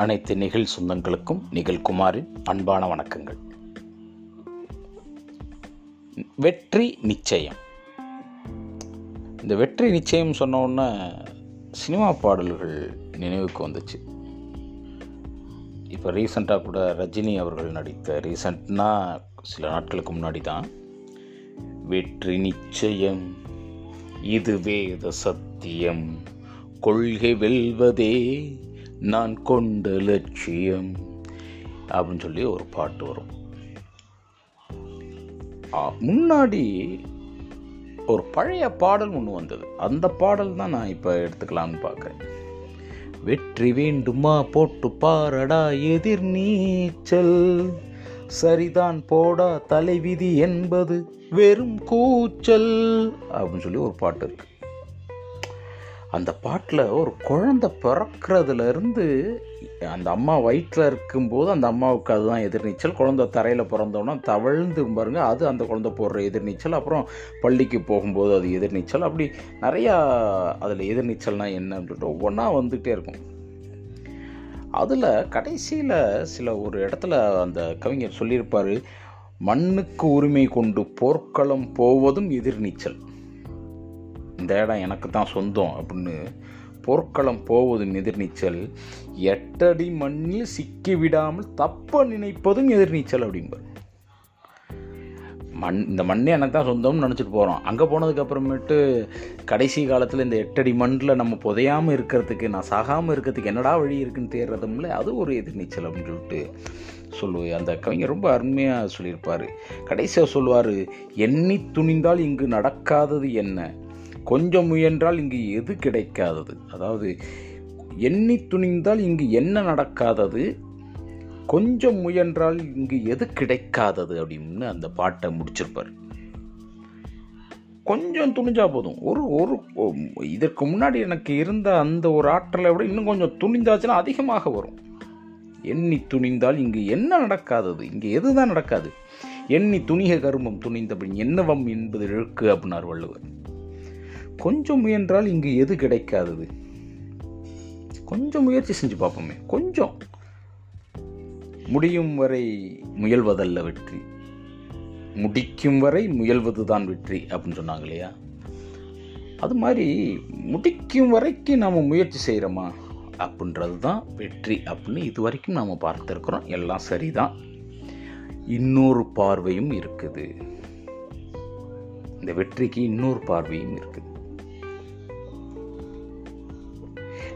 அனைத்து நிகழ் சொந்தங்களுக்கும் நிகழ்குமாரின் அன்பான வணக்கங்கள். வெற்றி நிச்சயம். இந்த வெற்றி நிச்சயம் சொன்னோன்னே சினிமா பாடல்கள் நினைவுக்கு வந்துச்சு. இப்போ ரீசண்டாக கூட ரஜினி அவர்கள் நடித்த, ரீசண்ட்னா சில நாட்களுக்கு முன்னாடி தான், வெற்றி நிச்சயம் இதுவே சத்தியம், கொள்கை வெல்வதே நான் கொண்ட லட்சியம் அப்படின்னு சொல்லி ஒரு பாட்டு வரும். முன்னாடி ஒரு பழைய பாடல் ஒன்று வந்தது. அந்த பாடல் தான் நான் இப்போ எடுத்துக்கலான்னு பார்க்குறேன். வெற்றி வேண்டுமா போட்டு பாரடா எதிர் நீச்சல், சரிதான் போடா தலைவிதி என்பது வெறும் கூச்சல் அப்படின்னு சொல்லி ஒரு பாட்டு இருக்கு. அந்த பாட்டில் ஒரு குழந்தை பிறக்கிறதுலேருந்து, அந்த அம்மா வயிற்றில் இருக்கும்போது அந்த அம்மாவுக்கு அதுதான் எதிர்நீச்சல், குழந்தை தரையில் பிறந்தோன்னா தவழ்ந்து பாருங்க, அது அந்த குழந்தை போடுற எதிர்நீச்சல், அப்புறம் பள்ளிக்கு போகும்போது அது எதிர்நீச்சல், அப்படி நிறையா அதில் எதிர்நீச்சல்னால் என்னன்னு சொல்லிட்டு ஒவ்வொன்றா வந்துகிட்டே இருக்கும். அதில் கடைசியில் சில ஒரு இடத்துல அந்த கவிஞர் சொல்லியிருப்பார், மண்ணுக்கு உரிமை கொண்டு போர்க்களம் போவதும் எதிர்நீச்சல், இந்த இடம் எனக்கு தான் சொந்தம் அப்படின்னு போர்க்களம் போவதும் எதிர்நீச்சல், எட்டடி மண்ணில் சிக்கிவிடாமல் தப்ப நினைப்பதும் எதிர்நீச்சல் அப்படிம்பார். இந்த மண்ணே எனக்கு தான் சொந்தம்னு நினச்சிட்டு போகிறோம், அங்கே போனதுக்கப்புறமேட்டு கடைசி காலத்தில் இந்த எட்டடி மண்ணில் நம்ம புதையாமல் இருக்கிறதுக்கு, நான் சாகாமல் இருக்கிறதுக்கு என்னடா வழி இருக்குன்னு தேடுறதும்ல, அது ஒரு எதிர்நீச்சல் அப்படின்னு சொல்லிட்டு சொல்லுவேன். அந்த கவிஞர் ரொம்ப அருமையாக சொல்லியிருப்பார். கடைசியாக சொல்லுவார், எண்ணி துணிந்தால் இங்கு நடக்காதது என்ன, கொஞ்சம் முயன்றால் இங்கு எது கிடைக்காதது. அதாவது எண்ணி துணிந்தால் இங்கு என்ன நடக்காதது, கொஞ்சம் முயன்றால் இங்கு எது கிடைக்காதது அப்படின்னு அந்த பாட்டை முடிச்சிருப்பார். கொஞ்சம் துணிஞ்சா போதும், ஒரு ஒரு இதற்கு முன்னாடி எனக்கு இருந்த அந்த ஒரு ஆற்றலை விட இன்னும் கொஞ்சம் துணிந்தாச்சுன்னா அதிகமாக வரும். எண்ணி துணிந்தால் இங்கு என்ன நடக்காதது, இங்கு எதுதான் நடக்காது, எண்ணி துணிக கருமம் துணிந்த அப்படின்னு என்னவம் என்பது இழுக்கு அப்படின்னார் வள்ளுவர். கொஞ்சம் முயன்றால் இங்கு எது கிடைக்காதது, கொஞ்சம் முயற்சி செஞ்சு பார்ப்போமே, கொஞ்சம் முடியும் வரை முயல்வதல்ல வெற்றி, முடிக்கும் வரை முயல்வது தான் வெற்றி அப்படின்னு சொன்னாங்க இல்லையா. அது மாதிரி முடிக்கும் வரைக்கும் நாம் முயற்சி செய்கிறோமா அப்படின்றது தான் வெற்றி அப்படின்னு இது வரைக்கும் நாம் பார்த்துருக்குறோம். எல்லாம் சரிதான். இன்னொரு பார்வையும் இருக்குது, இந்த வெற்றிக்கு இன்னொரு பார்வையும் இருக்குது.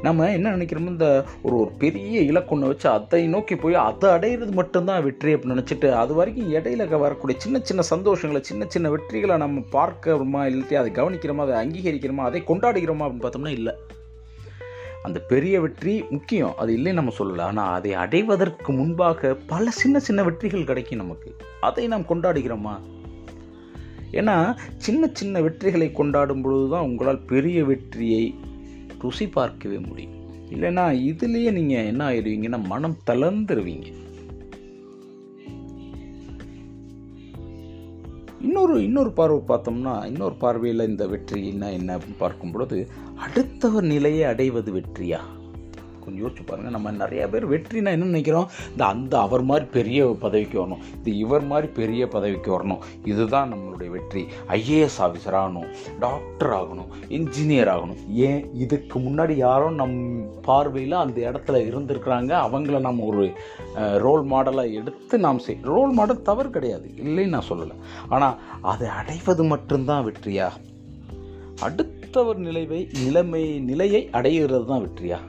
நம்ம என்ன நினைக்கிறோமோ, இந்த ஒரு ஒரு பெரிய இலக்கொண்ணை வச்சு அதை நோக்கி போய் அதை அடைகிறது மட்டும்தான் வெற்றி அப்படின்னு நினச்சிட்டு, அது வரைக்கும் இடையில வரக்கூடிய சின்ன சின்ன சந்தோஷங்களை, சின்ன சின்ன வெற்றிகளை நம்ம பார்க்கிறோமா, இல்லாட்டி அதை கவனிக்கிறோமா, அதை அங்கீகரிக்கிறோமா, அதை கொண்டாடுகிறோமா அப்படின்னு பார்த்தோம்னா இல்லை. அந்த பெரிய வெற்றி முக்கியம், அது இல்லைன்னு நம்ம சொல்லலை, ஆனால் அதை அடைவதற்கு முன்பாக பல சின்ன சின்ன வெற்றிகள் கிடைக்கும் நமக்கு, அதை நாம் கொண்டாடுகிறோமா. ஏன்னா சின்ன சின்ன வெற்றிகளை கொண்டாடும் பொழுது தான் உங்களால் பெரிய வெற்றியை ருசி பார்க்கவே முடியும். இல்லைன்னா இதுலேயே நீங்கள் என்ன ஆயிடுவீங்கன்னா மனம் தளர்ந்துருவீங்க. இன்னொரு பார்வை பார்த்தோம்னா, இன்னொரு பார்வையில் இந்த வெற்றின்னா என்ன அப்படின்னு பார்க்கும் பொழுது, அடுத்தவர் நிலையை அடைவது வெற்றியா கொஞ்சம் யோசிச்சு பாருங்கள். நம்ம நிறைய பேர் வெற்றினா என்ன நினைக்கிறோம், இந்த அந்த அவர் மாதிரி பெரிய பதவிக்கு வரணும், இந்த இவர் மாதிரி பெரிய பதவிக்கு வரணும், இதுதான் நம்மளுடைய வெற்றி, ஐஏஎஸ் ஆஃபீஸர் ஆகணும், டாக்டர் ஆகணும், இன்ஜினியர் ஆகணும். ஏன் இதுக்கு முன்னாடி யாரோ நம் பார்வையில் அந்த இடத்துல இருந்திருக்கிறாங்க, அவங்கள நம்ம ஒரு ரோல் மாடலாக எடுத்து நாம் ரோல் மாடல் தவறு கிடையாது, இல்லைன்னு நான் சொல்லலை, ஆனால் அதை அடைவது மட்டும்தான் வெற்றியா, அடுத்தவர் நிலையை அடைகிறது தான் வெற்றியா,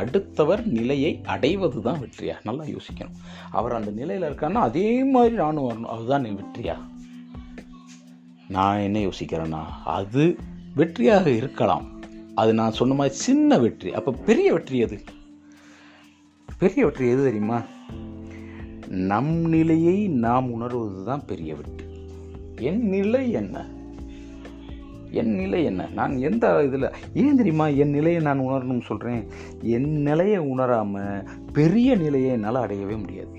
அடுத்தவர் நிலையை அடைவது தான் வெற்றியா, நல்லா யோசிக்கணும். அவர் அந்த நிலையில் இருக்காருன்னா அதே மாதிரி நானும் வரணும், அதுதான் என் வெற்றியா, நான் என்ன யோசிக்கிறேன்னா அது வெற்றியாக இருக்கலாம், அது நான் சொன்ன மாதிரி சின்ன வெற்றி. அப்போ பெரிய வெற்றி எது, பெரிய வெற்றி எது தெரியுமா, நம் நிலையை நாம் உணர்வது தான் பெரிய வெற்றி. என் நிலை என்ன, என் நிலை என்ன, நான் எந்த இதில், ஏன் தெரியுமா என் நிலையை நான் உணரணும்னு சொல்கிறேன், என் நிலையை உணராமல் பெரிய நிலையை என்னால் அடையவே முடியாது.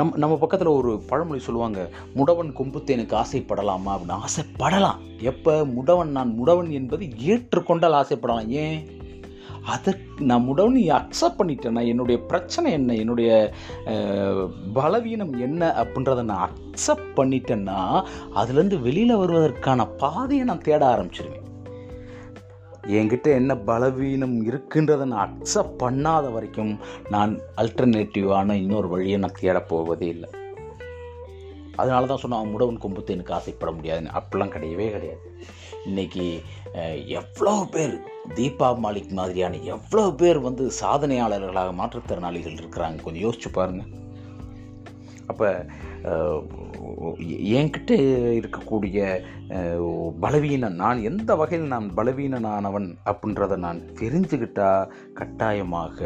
நம்ம பக்கத்தில் ஒரு பழமொழி சொல்லுவாங்க, முடவன் கொம்புத்தேனுக்கு ஆசைப்படலாமா அப்படின்னு. ஆசைப்படலாம். எப்போ முடவன், நான் முடவன் என்பது ஏற்றுக்கொண்டால் ஆசைப்படலாம். ஏன், அதை நான் உடனே அக்செப்ட் பண்ணிட்டேன். நான் என்னுடைய பிரச்சனை என்ன, என்னுடைய பலவீனம் என்ன அப்படின்றத நான் அக்செப்ட் பண்ணிட்டேன்னா அதுலேருந்து வெளியில் வருவதற்கான பாதையை நான் தேட ஆரம்பிச்சிருவேன். என்கிட்ட என்ன பலவீனம் இருக்குன்றதை நான் அக்செப்ட் பண்ணாத வரைக்கும் நான் அல்டர்னேட்டிவான இன்னொரு வழியை நான் தேட போவதே இல்லை. அதனால தான் சொன்னால் முடவன் கொம்புத்து எனக்கு ஆசைப்பட முடியாதுன்னு. அப்படிலாம் கிடையவே கிடையாது. இன்றைக்கி எவ்வளோ பேர் தீபா மாலிக் மாதிரியான எவ்வளோ பேர் வந்து சாதனையாளர்களாக மாற்றுத்திறனாளிகள் இருக்கிறாங்க. கொஞ்சம் யோசிச்சு பாருங்கள். அப்போ என்கிட்ட இருக்கக்கூடிய பலவீனம், நான் எந்த வகையில் நான் பலவீனனானவன் அப்படின்றத நான் தெரிஞ்சுக்கிட்டா கட்டாயமாக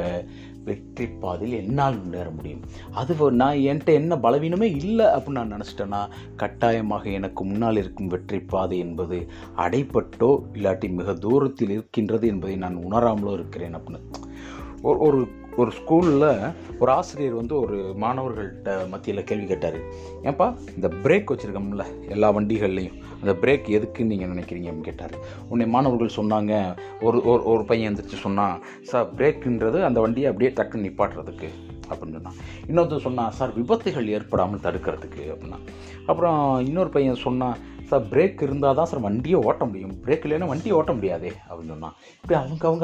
வெற்றி பாதையில் என்னால் முன்னேற முடியும். அது நான் என்கிட்ட என்ன பலவீனமே இல்லை அப்படின்னு நான் நினச்சிட்டேன்னா கட்டாயமாக எனக்கு முன்னால் இருக்கும் வெற்றி பாதை என்பது அடைப்பட்டோ இல்லாட்டி மிக தூரத்தில் இருக்கின்றது என்பதை நான் உணராமலோ இருக்கிறேன் அப்படின்னு. ஒரு ஒரு ஸ்கூலில் ஒரு ஆசிரியர் வந்து ஒரு மாணவர்கள்ட்ட மத்தியில் கேள்வி கேட்டார். ஏன்ப்பா இந்த பிரேக் வச்சுருக்கோம்ல எல்லா வண்டிகள்லையும், அந்த பிரேக் எதுக்குன்னு நீங்கள் நினைக்கிறீங்க அப்படின்னு கேட்டார். உன்னை மாணவர்கள் சொன்னாங்க. ஒரு பையன் எந்திரிச்சு சொன்னான், சார் பிரேக்குன்றது அந்த வண்டியை அப்படியே டக்குன்னு நிப்பாட்டுறதுக்கு அப்படின்னு சொன்னான். இன்னொருத்தர் சொன்னான், சார் விபத்துகள் ஏற்படாமல் தடுக்கிறதுக்கு அப்படின்னா. அப்புறம் இன்னொரு பையன் சொன்னான், சார் பிரேக் இருந்தால் தான் சார் வண்டியை ஓட்ட முடியும், பிரேக் இல்லைன்னா வண்டியை ஓட்ட முடியாதே அப்படின்னு சொன்னான். இப்படி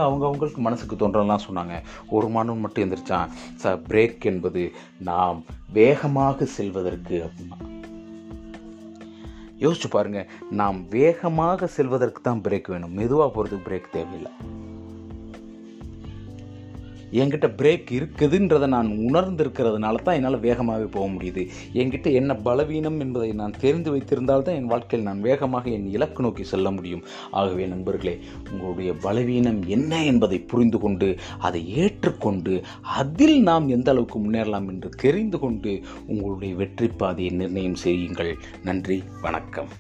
அவங்கவுங்களுக்கு மனசுக்கு தோன்றலாம் சொன்னாங்க. ஒரு மாணவன் மட்டும் எழுந்திரிச்சான், சார் பிரேக் என்பது நாம் வேகமாக செல்வதற்கு அப்படின்னா. யோசிச்சு பாருங்கள், நாம் வேகமாக செல்வதற்கு தான் பிரேக் வேணும், மெதுவாக போகிறதுக்கு பிரேக் தேவையில்லை. என்கிட்ட பிரேக் இருக்குதுன்றதை நான் உணர்ந்திருக்கிறதுனால தான் என்னால் வேகமாகவே போக முடியுது. என்கிட்ட என்ன பலவீனம் என்பதை நான் தெரிந்து வைத்திருந்தால்தான் என் வாழ்க்கையில் நான் வேகமாக என் இலக்கு நோக்கி செல்ல முடியும். ஆகவே நண்பர்களே, உங்களுடைய பலவீனம் என்ன என்பதை புரிந்து கொண்டு அதை ஏற்றுக்கொண்டு அதில் நாம் எந்த அளவுக்கு முன்னேறலாம் என்று தெரிந்து கொண்டு உங்களுடைய வெற்றி பாதையை நிர்ணயம் செய்யுங்கள். நன்றி, வணக்கம்.